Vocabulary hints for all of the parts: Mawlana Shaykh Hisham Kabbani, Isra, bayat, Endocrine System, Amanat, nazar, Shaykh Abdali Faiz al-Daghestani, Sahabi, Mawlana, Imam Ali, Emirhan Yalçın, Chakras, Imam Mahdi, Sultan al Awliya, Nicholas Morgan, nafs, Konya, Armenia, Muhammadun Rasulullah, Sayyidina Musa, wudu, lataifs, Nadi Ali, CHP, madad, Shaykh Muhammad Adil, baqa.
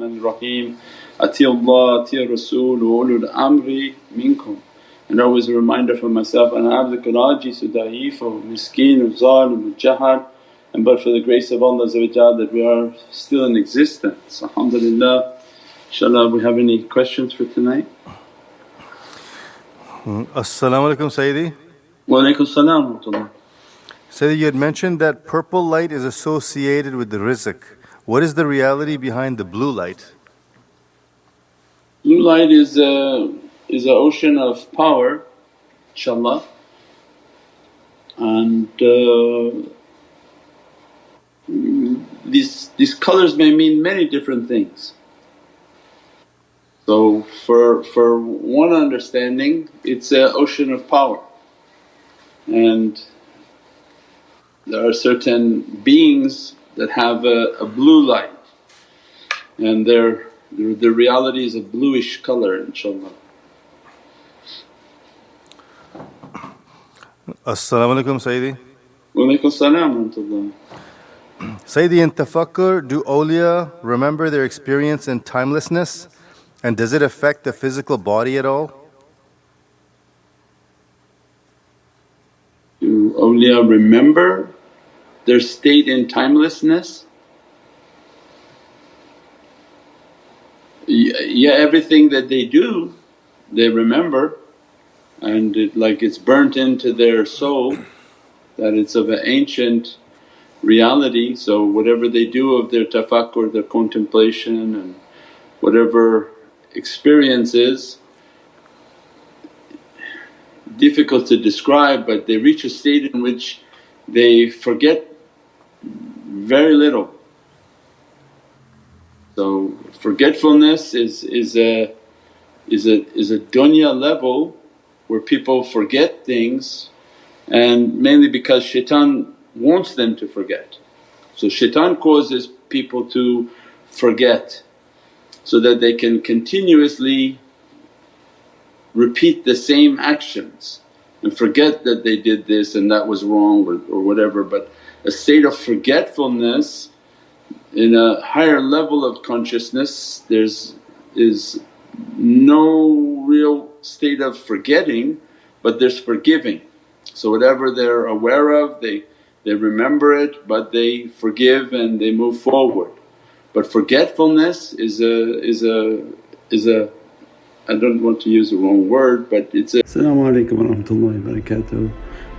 Rahman Rahim, Atiullah, Ati Rasul, wa ulul amri minkum. And always a reminder for myself, ana abduka al-ajizu da'if wa miskin wa zalim wa jahad, and but for the grace of Allah that we are still in existence. Alhamdulillah. InshaAllah, we have any questions for tonight? As-salamu alaykum Sayyidi. Wa alaykum as-salam wa rahmatullah. Sayyidi, you had mentioned that purple light is associated with the rizq. What is the reality behind the blue light? Blue light is an ocean of power, inshaAllah, and these colours may mean many different things. So for one understanding it's an ocean of power, and there are certain beings that have a blue light and their reality is a bluish colour, inshaAllah. As-salamu alaykum Sayyidi. Wa alaykum as-salam wa rahmatullah. Sayyidi, in tafakkur, do awliya remember their experience in timelessness, and does it affect the physical body at all? Do awliya remember their state in timelessness? Yeah, everything that they do they remember, and it's burnt into their soul that it's of an ancient reality. So whatever they do of their tafakkur, their contemplation and whatever experience is, difficult to describe, but they reach a state in which they forget very little. So forgetfulness is a dunya level where people forget things, and mainly because shaitan wants them to forget. So shaitan causes people to forget so that they can continuously repeat the same actions and forget that they did this and that was wrong or whatever. But a state of forgetfulness in a higher level of consciousness, there is no real state of forgetting, but there's forgiving. So whatever they're aware of they remember it, but they forgive and they move forward. But forgetfulness is a I don't want to use the wrong word, but it's a… As-salamu alaykum wa rahmatullahi wa barakatuh.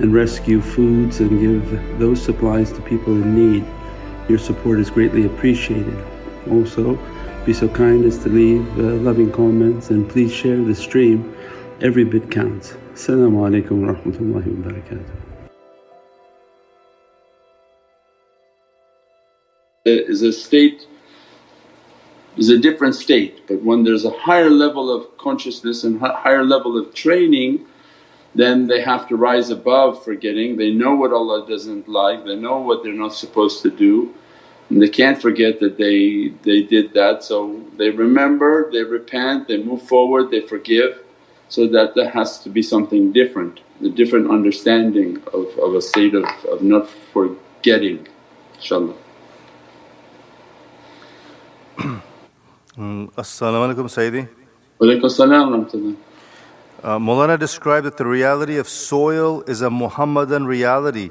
and rescue foods and give those supplies to people in need. Your support is greatly appreciated. Also, be so kind as to leave loving comments, and please share the stream. Every bit counts. As-salamu alaykum wa rahmatullahi wa barakatuh. Is a different state, but when there's a higher level of consciousness and higher level of training, then they have to rise above forgetting. They know what Allah doesn't like, they know what they're not supposed to do. And they can't forget that they did that, so they remember, they repent, they move forward, they forgive. So that there has to be something different, a different understanding of a state of not forgetting, inshaAllah. As-salamu alaykum Sayyidi. Wa alaykum as-salam wa rahmatullah. Mawlana described that the reality of soil is a Muhammadan reality.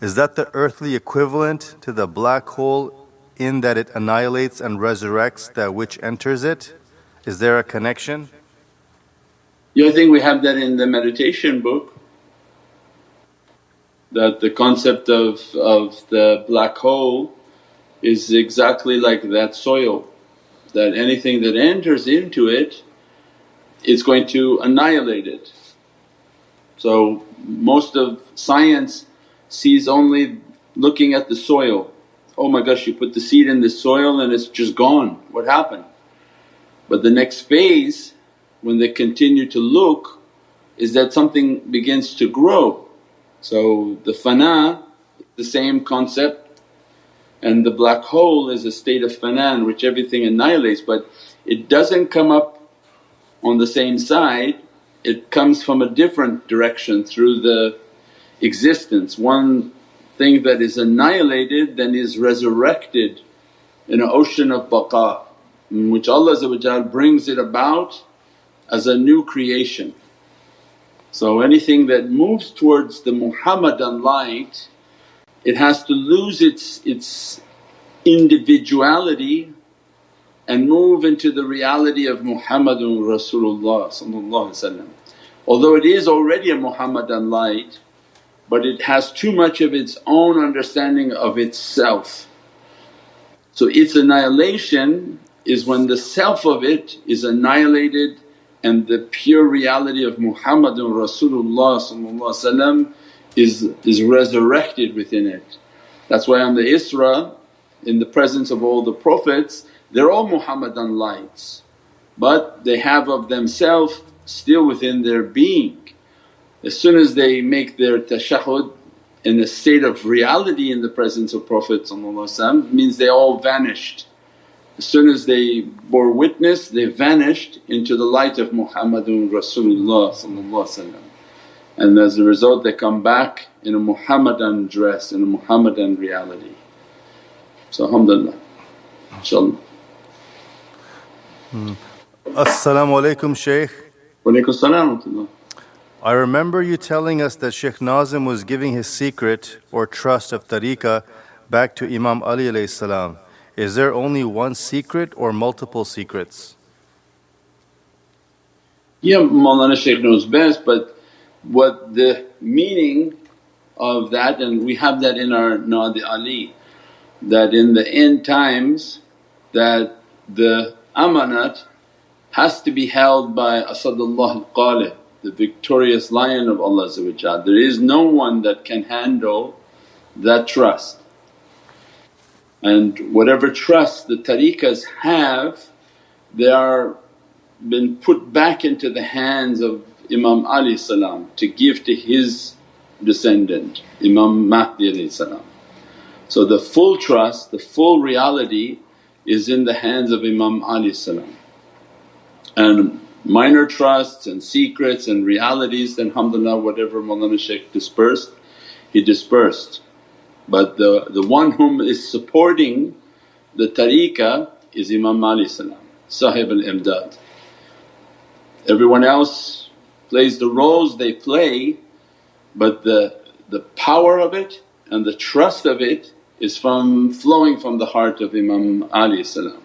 Is that the earthly equivalent to the black hole in that it annihilates and resurrects that which enters it? Is there a connection? Yeah, I think we have that in the meditation book, that the concept of the black hole is exactly like that soil, that anything that enters into it is going to annihilate it. So most of science sees only looking at the soil. Oh my gosh, you put the seed in the soil and it's just gone, what happened? But the next phase, when they continue to look, is that something begins to grow. So the fana, the same concept, and the black hole is a state of fana in which everything annihilates, but it doesn't come up on the same side, it comes from a different direction through the existence. One thing that is annihilated then is resurrected in an ocean of baqa, in which Allah brings it about as a new creation. So anything that moves towards the Muhammadan light, it has to lose its individuality and move into the reality of Muhammadun Rasulullah. Although it is already a Muhammadan light, but it has too much of its own understanding of itself. So its annihilation is when the self of it is annihilated and the pure reality of Muhammadun Rasulullah is resurrected within it. That's why on the Isra, in the presence of all the Prophets, they're all Muhammadan lights, but they have of themselves still within their being. As soon as they make their tashahud in a state of reality in the presence of Prophet means they all vanished. As soon as they bore witness, they vanished into the light of Muhammadun Rasulullah, and as a result they come back in a Muhammadan dress, in a Muhammadan reality. So alhamdulillah, inshaAllah. As-salamu alaykum Shaykh. Wa alaykum as-salam. I remember you telling us that Shaykh Nazim was giving his secret or trust of tariqah back to Imam Ali alayhi salam. Is there only one secret or multiple secrets? Yeah, Mawlana Shaykh knows best, but what the meaning of that, and we have that in our Nadi Ali, that in the end times that the Amanat has to be held by Asadullah al-Qalib, the victorious lion of Allah. There is no one that can handle that trust, and whatever trust the tariqahs have, they are been put back into the hands of Imam Ali salam to give to his descendant Imam Mahdi salam. So the full trust, the full reality is in the hands of Imam Ali salam. And minor trusts and secrets and realities, then alhamdulillah whatever Mawlana Shaykh dispersed, he dispersed. But the one whom is supporting the tariqah is Imam Ali salam, Sahib al-Imdad. Everyone else plays the roles they play, but the power of it and the trust of it is from flowing from the heart of Imam Ali salam,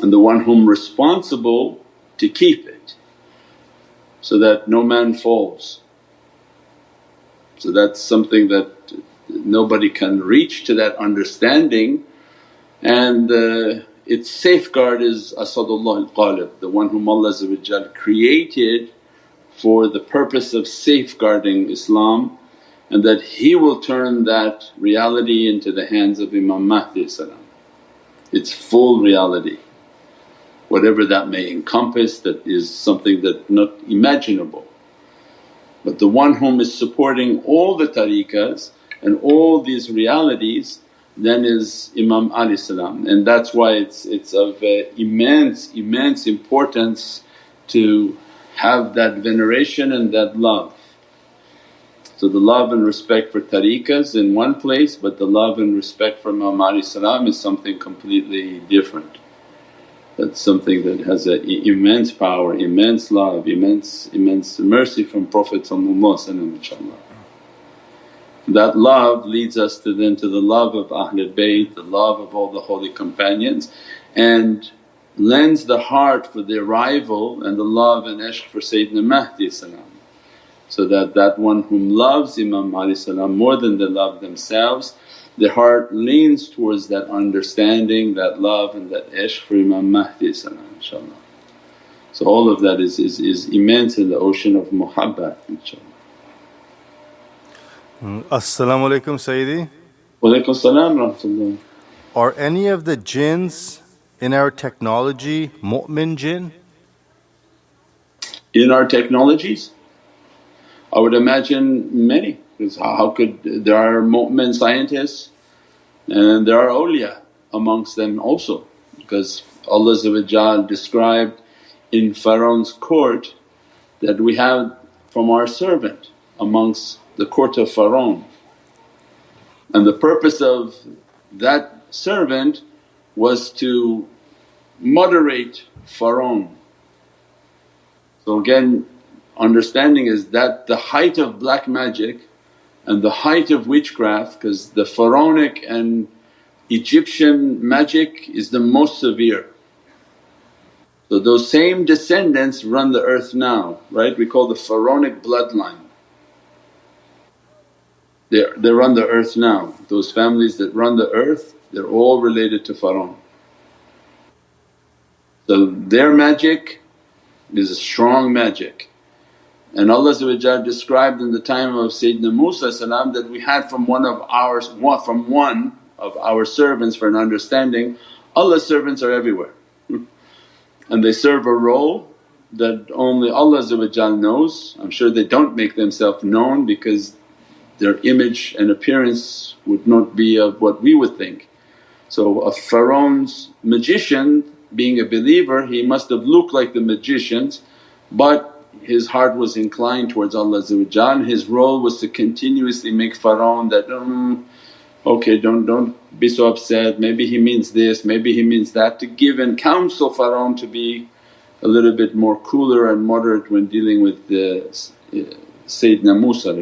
and the one whom responsible to keep it so that no man falls. So that's something that nobody can reach to that understanding, and its safeguard is Asadullah al-Qalib, the one whom Allah created for the purpose of safeguarding Islam, and that he will turn that reality into the hands of Imam Mahdi salam, its full reality. Whatever that may encompass, that is something that not imaginable. But the one whom is supporting all the tariqahs and all these realities then is Imam Ali salam, and that's why it's of immense importance to have that veneration and that love. So the love and respect for tariqahs in one place, but the love and respect for Imam Ali salam is something completely different. That's something that has an immense power, immense love, immense mercy from Prophet inshaAllah. That love leads us to then to the love of Ahlul Bayt, the love of all the holy companions, and lends the heart for their rival and the love and ishq for Sayyidina Mahdi salam. So that one whom loves Imam Ali salam more than they love themselves, the heart leans towards that understanding, that love and that ishq for Imam Mahdi salam, inshaAllah. So all of that is immense in the ocean of muhabbat, inshaAllah. As-salamu alaykum Sayyidi. Wa alaykum as-salam wa rahmatullah. Are any of the jinns In our technology, mu'min jinn? In our technologies? I would imagine many, because how could… there are mu'min scientists and there are awliya amongst them also, because Allah described in Pharaoh's court that we have from our servant amongst the court of Pharaoh, and the purpose of that servant was to moderate Pharaoh. So again, understanding is that the height of black magic and the height of witchcraft, because the pharaonic and Egyptian magic is the most severe. So those same descendants run the earth now, right? We call the pharaonic bloodline. They run the earth now. Those families that run the earth, they're all related to Pharaoh. So their magic is a strong magic. And Allah described in the time of Sayyidina Musa that we had from one of our servants for an understanding. Allah's servants are everywhere and they serve a role that only Allah knows. I'm sure they don't make themselves known because their image and appearance would not be of what we would think. So a Pharaoh's magician, being a believer, he must have looked like the magicians, but his heart was inclined towards Allah. His role was to continuously make Pharaoh that, okay, don't be so upset, maybe he means this, maybe he means that, to give and counsel Pharaoh to be a little bit more cooler and moderate when dealing with the Sayyidina Musa.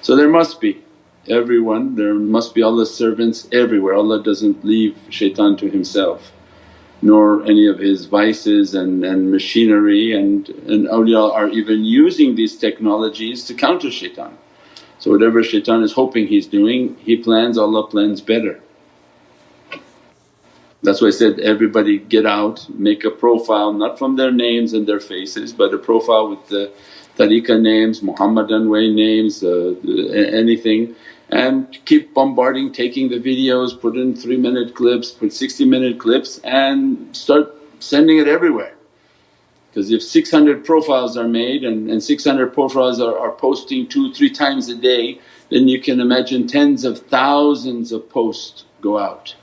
So there must be everyone, there must be Allah's servants everywhere. Allah doesn't leave shaitan to himself, nor any of his vices and machinery, and awliya are even using these technologies to counter shaitan. So whatever shaitan is hoping he's doing, he plans, Allah plans better. That's why I said, everybody get out, make a profile, not from their names and their faces, but a profile with the tariqah names, Muhammadan way names, anything, and keep bombarding, taking the videos, put in 3-minute clips, put 60-minute clips, and start sending it everywhere. Because if 600 profiles are made and 600 profiles are posting 2-3 times a day, then you can imagine tens of thousands of posts go out.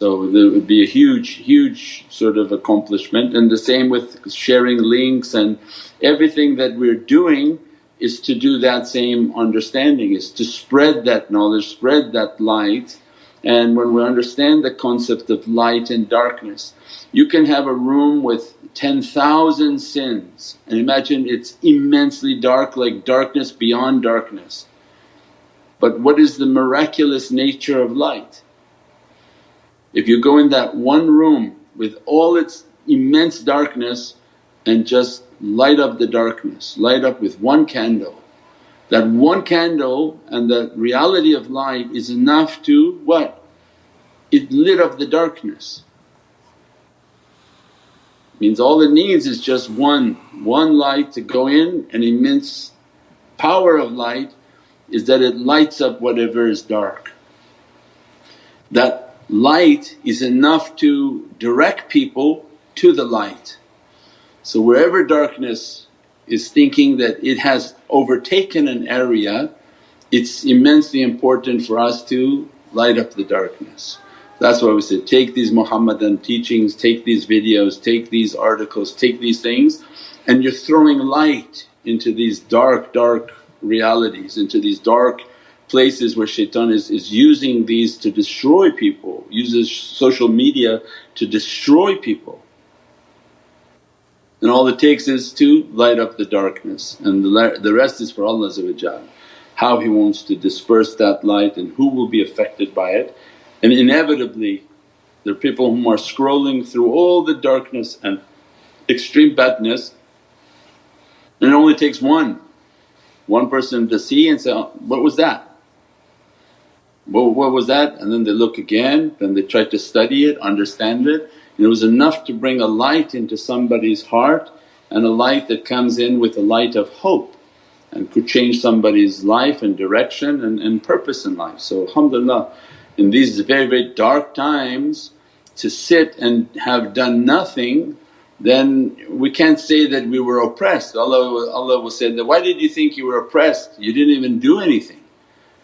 So there would be a huge sort of accomplishment, and the same with sharing links, and everything that we're doing is to do that same understanding, is to spread that knowledge, spread that light. And when we understand the concept of light and darkness, you can have a room with 10,000 sins and imagine it's immensely dark, like darkness beyond darkness. But what is the miraculous nature of light? If you go in that one room with all its immense darkness and just light up the darkness, light up with one candle. That one candle and the reality of light is enough to what? It lit up the darkness. Means all it needs is just one light to go in, and immense power of light is that it lights up whatever is dark. That light is enough to direct people to the light. So wherever darkness is thinking that it has overtaken an area, it's immensely important for us to light up the darkness. That's why we say, take these Muhammadan teachings, take these videos, take these articles, take these things, and you're throwing light into these dark realities, into these dark places where shaitan is using these to destroy people, uses social media to destroy people. And all it takes is to light up the darkness, and the rest is for Allah, how He wants to disperse that light and who will be affected by it. And inevitably there are people whom are scrolling through all the darkness and extreme badness, and it only takes one person to see and say, oh, what was that? What was that? And then they look again, then they try to study it, understand it. And it was enough to bring a light into somebody's heart, and a light that comes in with a light of hope and could change somebody's life and direction and purpose in life. So alhamdulillah, in these very dark times to sit and have done nothing, then we can't say that we were oppressed. Allah will say that, why did you think you were oppressed? You didn't even do anything.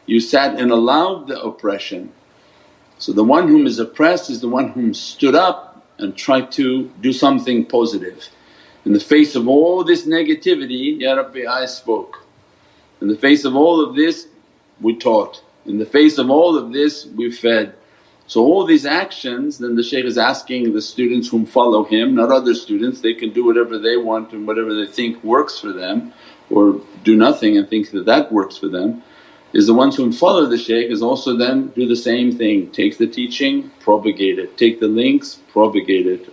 You sat and allowed the oppression. So the one whom is oppressed is the one whom stood up and tried to do something positive. In the face of all this negativity, Ya Rabbi, I spoke. In the face of all of this, we taught. In the face of all of this, we fed. So all these actions, then the shaykh is asking the students whom follow him, not other students, they can do whatever they want and whatever they think works for them, or do nothing and think that that works for them, is the ones whom follow the shaykh is also then do the same thing, take the teaching, propagate it, take the links, propagate it.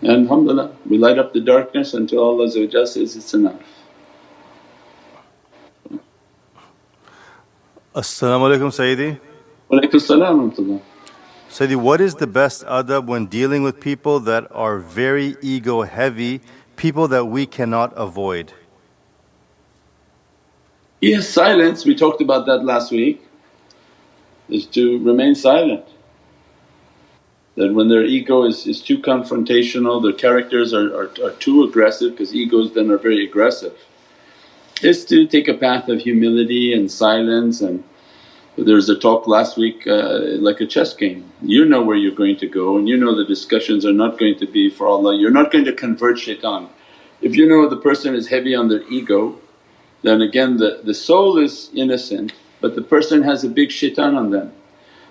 And alhamdulillah, we light up the darkness until Allah says, it's enough. As-salamu alaykum Sayyidi. Wa alaykum as-salam wa rahmatullah. Sayyidi, what is the best adab when dealing with people that are very ego heavy, people that we cannot avoid? Yes, silence, we talked about that last week, is to remain silent. That when their ego is too confrontational, their characters are too aggressive, because egos then are very aggressive. Is to take a path of humility and silence, and there was a talk last week like a chess game. You know where you're going to go and you know the discussions are not going to be for Allah, you're not going to convert shaitan. If you know the person is heavy on their ego, then again the soul is innocent, but the person has a big shaitan on them.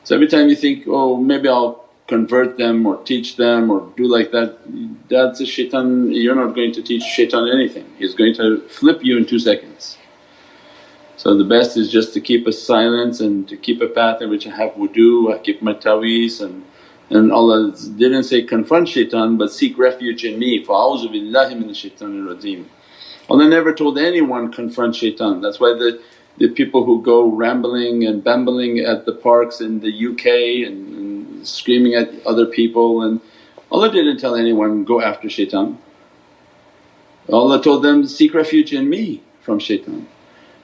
So every time you think, oh maybe I'll convert them or teach them or do like that, that's a shaitan, you're not going to teach shaitan anything, he's going to flip you in 2 seconds. So the best is just to keep a silence and to keep a path in which I have wudu, I keep my ta'weez, and Allah didn't say confront shaitan but seek refuge in me, fa'auzu billahi min ash-shaytanir rajeem. Allah never told anyone confront shaitan, that's why the people who go rambling and bambling at the parks in the UK and screaming at other people, and Allah didn't tell anyone go after shaitan. Allah told them, seek refuge in me from shaitan.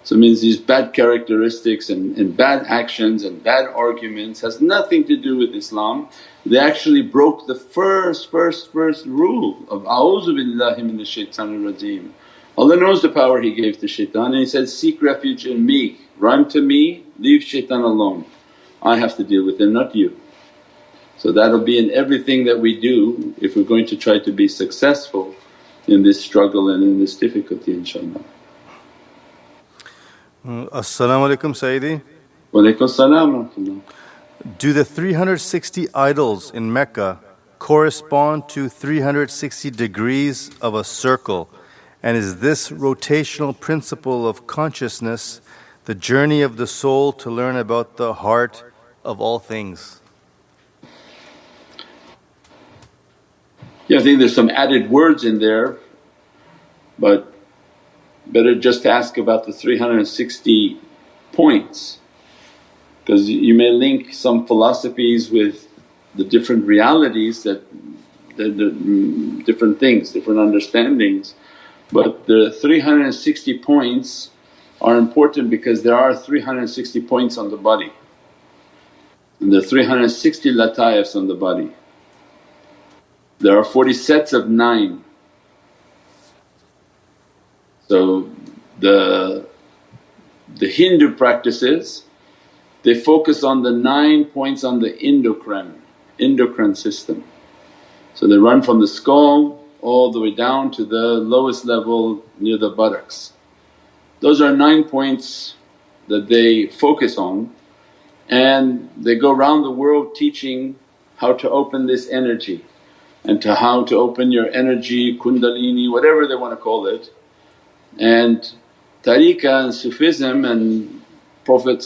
So it means these bad characteristics and bad actions and bad arguments has nothing to do with Islam. They actually broke the first rule of a'udhu billahi min ash-shaytanir rajeem. Allah knows the power He gave to shaitan and He says, seek refuge in me, run to me, leave shaitan alone. I have to deal with him, not you. So that'll be in everything that we do if we're going to try to be successful in this struggle and in this difficulty, inshaAllah. As-salamu alaykum Sayyidi. Wa alaykum as-salam. Do the 360 idols in Mecca correspond to 360 degrees of a circle, and is this rotational principle of consciousness the journey of the soul to learn about the heart of all things? Yeah, I think there's some added words in there, but better just to ask about the 360 points, because you may link some philosophies with the different realities, that the different things, different understandings. But the 360 points are important because there are 360 points on the body, and there are 360 lataifs on the body. There are 40 sets of 9. So the Hindu practices, they focus on the 9 points on the endocrine system. So they run from the skull all the way down to the lowest level near the buttocks. Those are 9 points that they focus on, and they go around the world teaching how to open this energy and to how to open your energy, kundalini, whatever they want to call it. And tariqah and Sufism and Prophet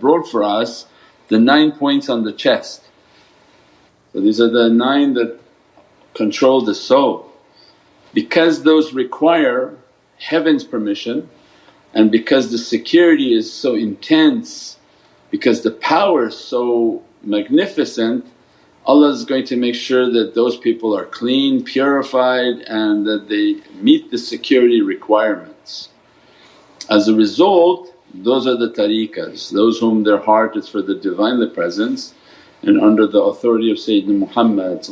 brought for us the 9 points on the chest. So these are the 9 that control the soul, because those require heaven's permission, and because the security is so intense, because the power is so magnificent, Allah is going to make sure that those people are clean, purified, and that they meet the security requirements. As a result, those are the tariqahs, those whom their heart is for the Divinely Presence, and under the authority of Sayyidina Muhammad.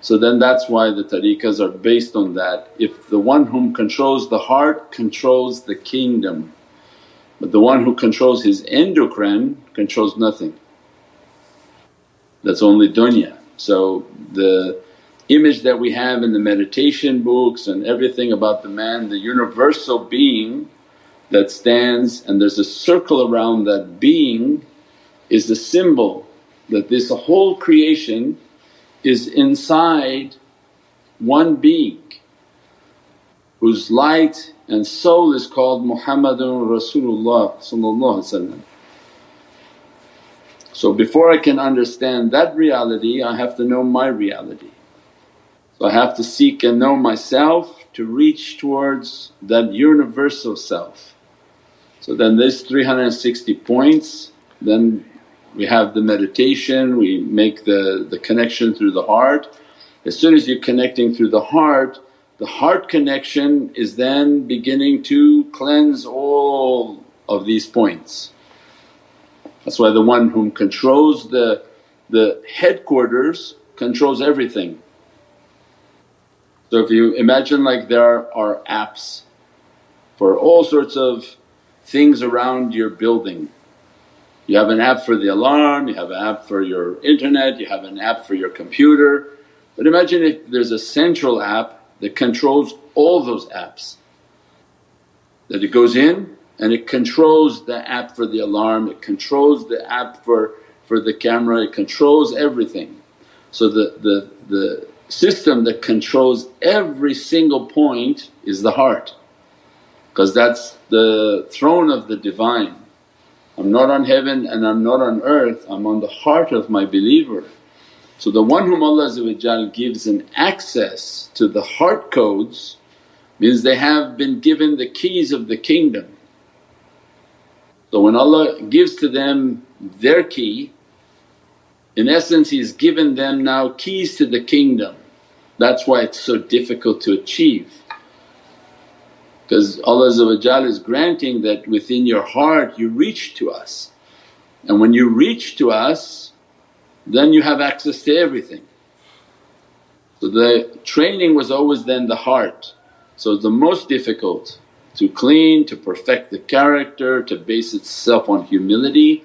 So then that's why the tariqahs are based on that. If the one whom controls the heart controls the kingdom, but the one who controls his endocrine controls nothing, that's only dunya. So the image that we have in the meditation books and everything about the man, the universal being that stands and there's a circle around that being, is the symbol that this whole creation is inside one being whose light and soul is called Muhammadun Rasulullah. So before I can understand that reality, I have to know my reality. So I have to seek and know myself to reach towards that universal self. So then there's 360 points, then we have the meditation, we make the connection through the heart. As soon as you're connecting through the heart connection is then beginning to cleanse all of these points. That's why the one whom controls the headquarters controls everything. So if you imagine like there are apps for all sorts of things around your building. You have an app for the alarm, you have an app for your internet, you have an app for your computer. But imagine if there's a central app that controls all those apps, that it goes in and it controls the app for the alarm, it controls the app for the camera, it controls everything. So the system that controls every single point is the heart, because that's the throne of the Divine. I'm not on heaven and I'm not on earth, I'm on the heart of my believer. So the one whom Allah gives an access to the heart codes means they have been given the keys of the kingdom. So when Allah gives to them their key, in essence He's given them now keys to the kingdom. That's why it's so difficult to achieve, because Allah is granting that within your heart you reach to us, and when you reach to us then you have access to everything. So the training was always then the heart, so it's the most difficult to clean, to perfect the character, to base itself on humility.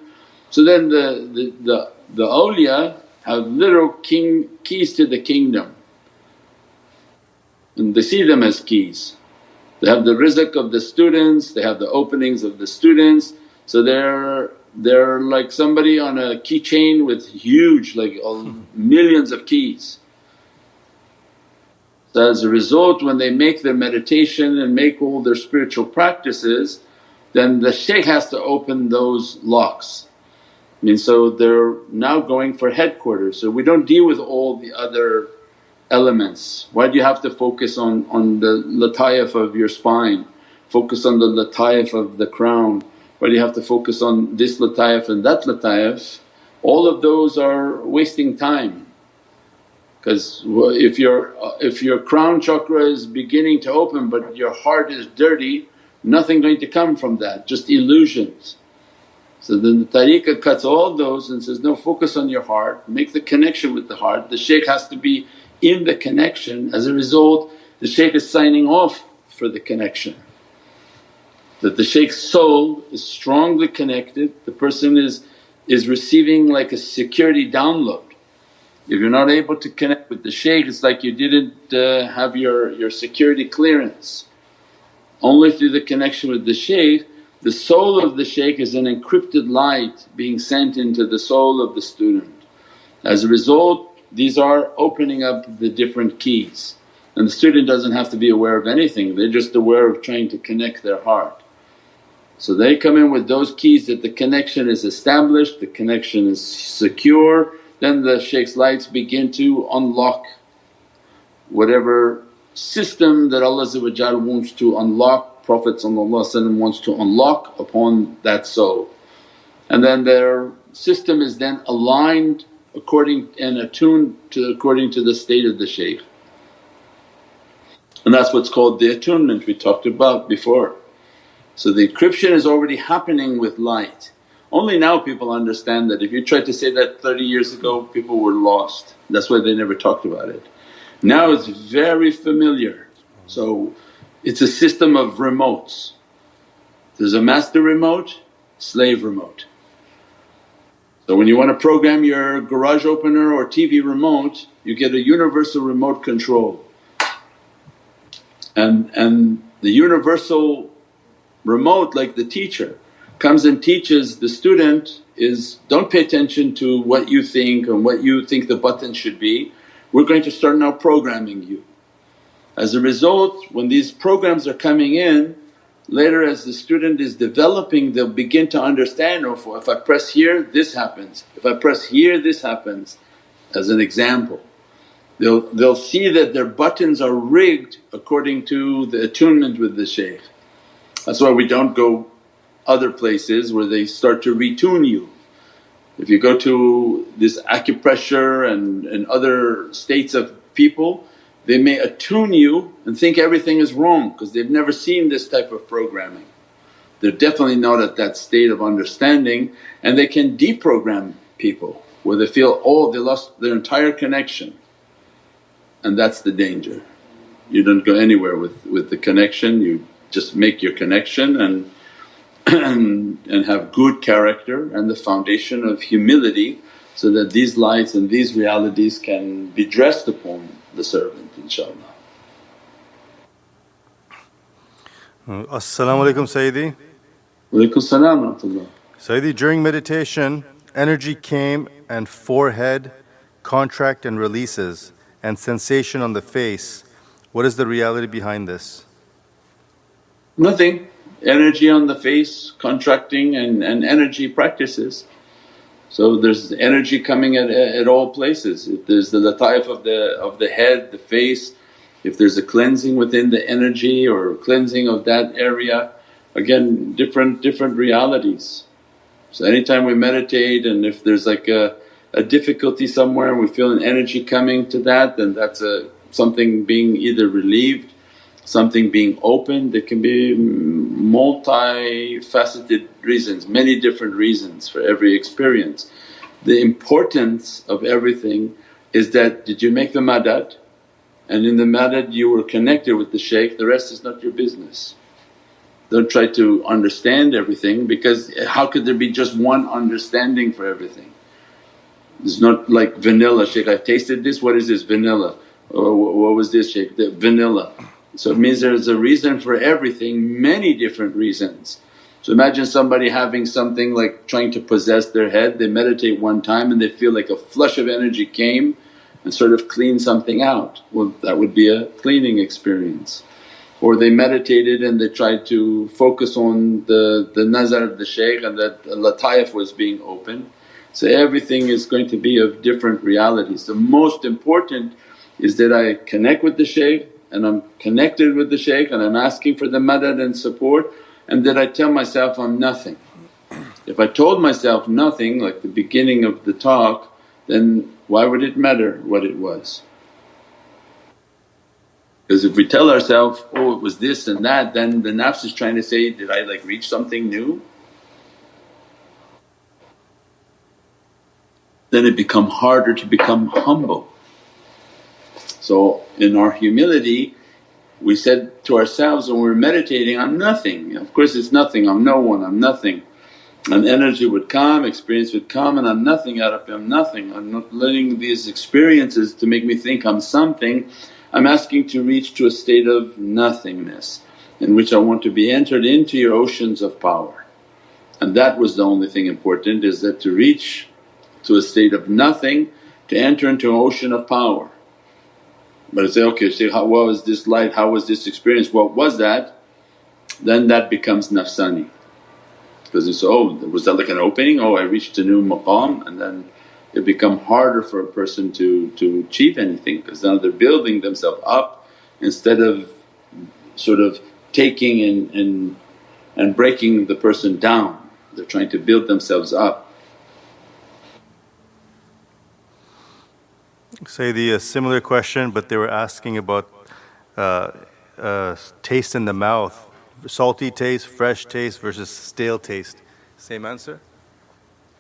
So then the awliya have literal keys to the kingdom, and they see them as keys. They have the rizq of the students, they have the openings of the students, so they're like somebody on a keychain with huge millions of keys. So as a result, when they make their meditation and make all their spiritual practices, then the shaykh has to open those locks. I mean, so they're now going for headquarters, so we don't deal with all the other elements. Why do you have to focus on the lataif of your spine, focus on the lataif of the crown? Why do you have to focus on this lataif and that lataif? All of those are wasting time, because if your crown chakra is beginning to open but your heart is dirty, nothing going to come from that, just illusions. So then the tariqah cuts all those and says, no, focus on your heart, make the connection with the heart. The shaykh has to be in the connection, as a result the shaykh is signing off for the connection. That the shaykh's soul is strongly connected, the person is receiving like a security download. If you're not able to connect with the shaykh, it's like you didn't have your security clearance. Only through the connection with the shaykh, the soul of the shaykh is an encrypted light being sent into the soul of the student. As a result, these are opening up the different keys, and the student doesn't have to be aware of anything, they're just aware of trying to connect their heart. So they come in with those keys that the connection is established, the connection is secure, then the shaykh's lights begin to unlock whatever system that Allah wants to unlock, Prophet wants to unlock upon that soul. And then their system is then aligned according and attuned to according to the state of the shaykh, and that's what's called the attunement we talked about before. So the encryption is already happening with light, Only now people understand that. If you tried to say that 30 years ago, people were lost, that's why they never talked about it. Now it's very familiar. So it's a system of remotes. There's a master remote, slave remote. So when you want to program your garage opener or TV remote, you get a universal remote control. And the universal remote, like the teacher, comes and teaches the student is, don't pay attention to what you think and what you think the button should be, we're going to start now programming you. As a result, when these programs are coming in, later as the student is developing, they'll begin to understand, oh, if I press here this happens, if I press here this happens, as an example. They'll see that their buttons are rigged according to the attunement with the shaykh. That's why we don't go other places where they start to retune you. If you go to this acupressure and other states of people, they may attune you and think everything is wrong because they've never seen this type of programming. They're definitely not at that state of understanding, and they can deprogram people where they feel, oh, they lost their entire connection. And that's the danger. You don't go anywhere with the connection, you just make your connection and have good character and the foundation of humility, so that these lights and these realities can be dressed upon the servant, inshaAllah. As-salamu alaykum Sayyidi. Walaykum as-salam wa rahmatullah. Sayyidi, during meditation, energy came and forehead contract and releases and sensation on the face. What is the reality behind this? Nothing. Energy on the face, contracting and energy practices. So there's energy coming at all places. If there's the lataif of the head, the face, if there's a cleansing within the energy or cleansing of that area, again different realities. So anytime we meditate and if there's like a difficulty somewhere and we feel an energy coming to that, then that's something being either relieved, something being opened. There can be multi-faceted reasons, many different reasons for every experience. The importance of everything is that, did you make the madad? And in the madad you were connected with the shaykh, the rest is not your business. Don't try to understand everything, because how could there be just one understanding for everything? It's not like vanilla, shaykh, I tasted this, what is this? Vanilla. Or what was this, shaykh? The vanilla. So it means there's a reason for everything, many different reasons. So imagine somebody having something like trying to possess their head, they meditate one time and they feel like a flush of energy came and sort of cleaned something out. Well, that would be a cleaning experience. Or they meditated and they tried to focus on the nazar of the shaykh and that lataif was being opened. So everything is going to be of different realities. The most important is that I connect with the shaykh, and I'm connected with the shaykh and I'm asking for the madad and support, and that I tell myself I'm nothing. If I told myself nothing, like the beginning of the talk, then why would it matter what it was? Because if we tell ourselves, oh, it was this and that, then the nafs is trying to say, did I like reach something new? Then it becomes harder to become humble. So in our humility, we said to ourselves when we were meditating, I'm nothing. Of course it's nothing, I'm no one, I'm nothing. And energy would come, experience would come, and I'm nothing, Ya Rabbi, I'm nothing. I'm not letting these experiences to make me think I'm something. I'm asking to reach to a state of nothingness in which I want to be entered into your oceans of power. And that was the only thing important, is that to reach to a state of nothing, to enter into an ocean of power. But I say, okay, shaykh, how was this light? How was this experience? What was that? Then that becomes nafsani, because it's, oh, was that like an opening? Oh, I reached a new maqam, and then it becomes harder for a person to achieve anything, because now they're building themselves up instead of sort of taking and breaking the person down. They're trying to build themselves up. Sayyidi, a similar question, but they were asking about taste in the mouth, salty taste, fresh taste versus stale taste. Same answer?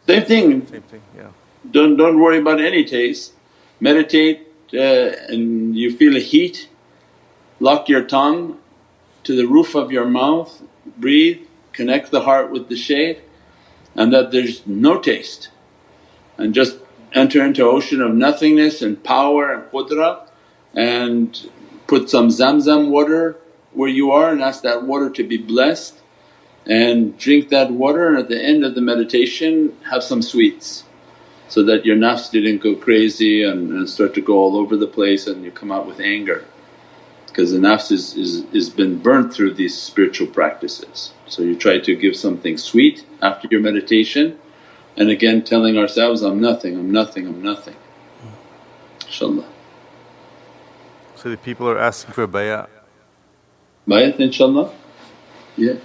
Same thing. Same thing, yeah. Don't worry about any taste. Meditate and you feel a heat, lock your tongue to the roof of your mouth, breathe, connect the heart with the shaykh, and that there's no taste, and just enter into ocean of nothingness and power and qudrah, and put some Zamzam water where you are and ask that water to be blessed, and drink that water, and at the end of the meditation have some sweets so that your nafs didn't go crazy and start to go all over the place and you come out with anger, because the nafs is been burnt through these spiritual practices. So you try to give something sweet after your meditation, and again telling ourselves, I'm nothing, I'm nothing, I'm nothing, inshaAllah. So the people are asking for bayat. Bayat inshaAllah? Yeah.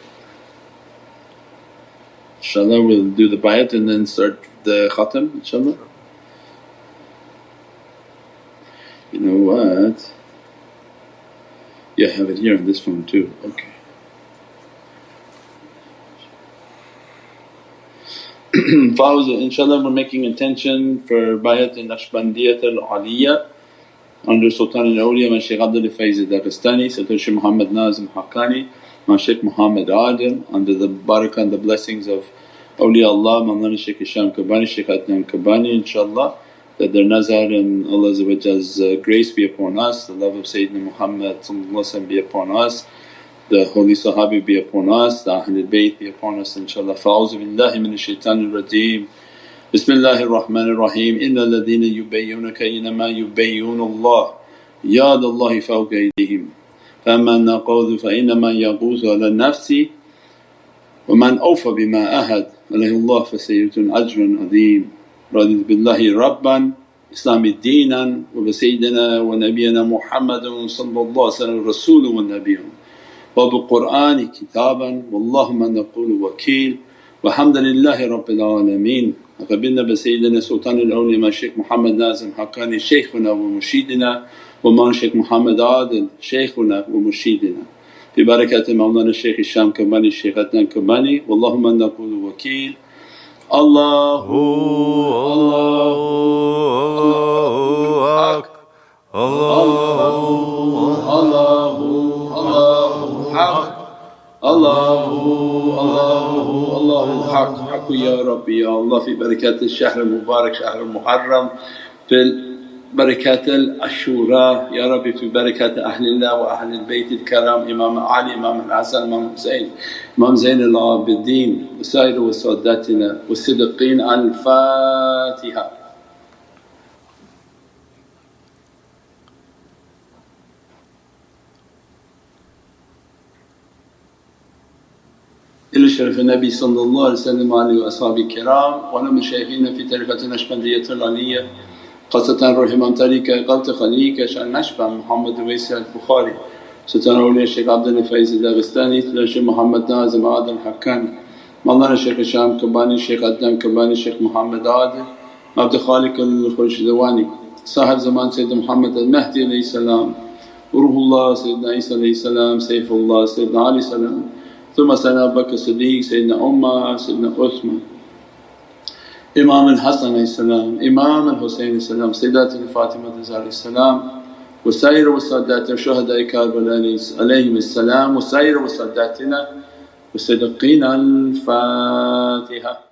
InshaAllah we'll do the bayat and then start the khatam inshaAllah. You know what? Yeah, I have it here on this phone too, okay. Fawz, inshaAllah we're making intention for bayat in Naqshbandiyyat al-Aliyya under Sultan al-Awliya, my Shaykh Abdali Faiz al-Daghestani, Satoshi Muhammad Nazim Haqqani, my Shaykh Muhammad Adil, under the barakah and the blessings of Awliya Allah, Mawlana Shaykh Hisham Kabbani, Shaykh Adnan Kabbani inshaAllah, that their nazar and Allah's grace be upon us, the love of Sayyidina Muhammad be upon us, the holy sahabi be upon us, the Ahlul Bayt be upon us inshaAllah. Fa'auzu billahi minash shaitanir rajeem. Bismillahir Rahmanir Rahim. Innal ladhina yubayyunaka innama yubayyunullah yadallahi fawqa aydihim faman naqadhu fa innama yaqudhu ala nafsi wa man awfa bima ahad alayhillah fa sayyidun ajrun adheem. Raditu billahi rabban islami deenan wa bi sayyidina wa nabiyyina Muhammadun sallallahu alayhi wa sallam rasulun wa nabiyyun wa bi qur'ani kitaban wallahu man naqulu wakeel walhamdulillahi rabbil alameen. تقبلنا بسيدنا سلطان الأولياء مع الشيخ محمد نازم حقاني شيخنا ومرشدنا ومع الشيخ محمد عادل شيخنا ومرشدنا في بركة مولانا الشيخ هشام كباني الشيخ عدنان كباني واللهم نقول وكيل. الله الله أكبر الله الله حق الله حق حق يا ربي يا الله في بركات الشهر المبارك شهر المحرم في بركات العاشوراء يا ربي في بركات أهل الله وأهل البيت الكرام إمام علي إمام الحسن إمام حسين إمام زين العابدين وسائر وسادتنا والصديقين. الفاتحة. إلى شرف النبي صلى الله عليه وسلم وعلى أصحابه الكرام ولمشايخنا في طريقة النقشبندية العلية خاصة روحهم عن طريقة قلت خليك شأن نشبه محمد ويسر البخاري سلطان أولياء الشيخ عبدالله فايز الداغستاني تلاشي محمد ناظم عادل حقاني مولانا الشيخ هشام كباني الشيخ عدنان كباني الشيخ محمد عادل عبد الخالق الخرشدواني صاحب زمان سيد محمد المهدي عليه السلام وروح الله سيدنا عيسى عليه السلام سيف الله سيدنا علي السلام ثم سيدنا أبو بكر الصديق سيدنا عمر سيدنا عثمان إمام الحسن عليه السلام إمام الحسين عليه السلام سيداتنا فاطمة زهرا عليه السلام وسائر وساداتنا شهداء كربلاء عليهم السلام وسائر وساداتنا والصديقين. الفاتحة.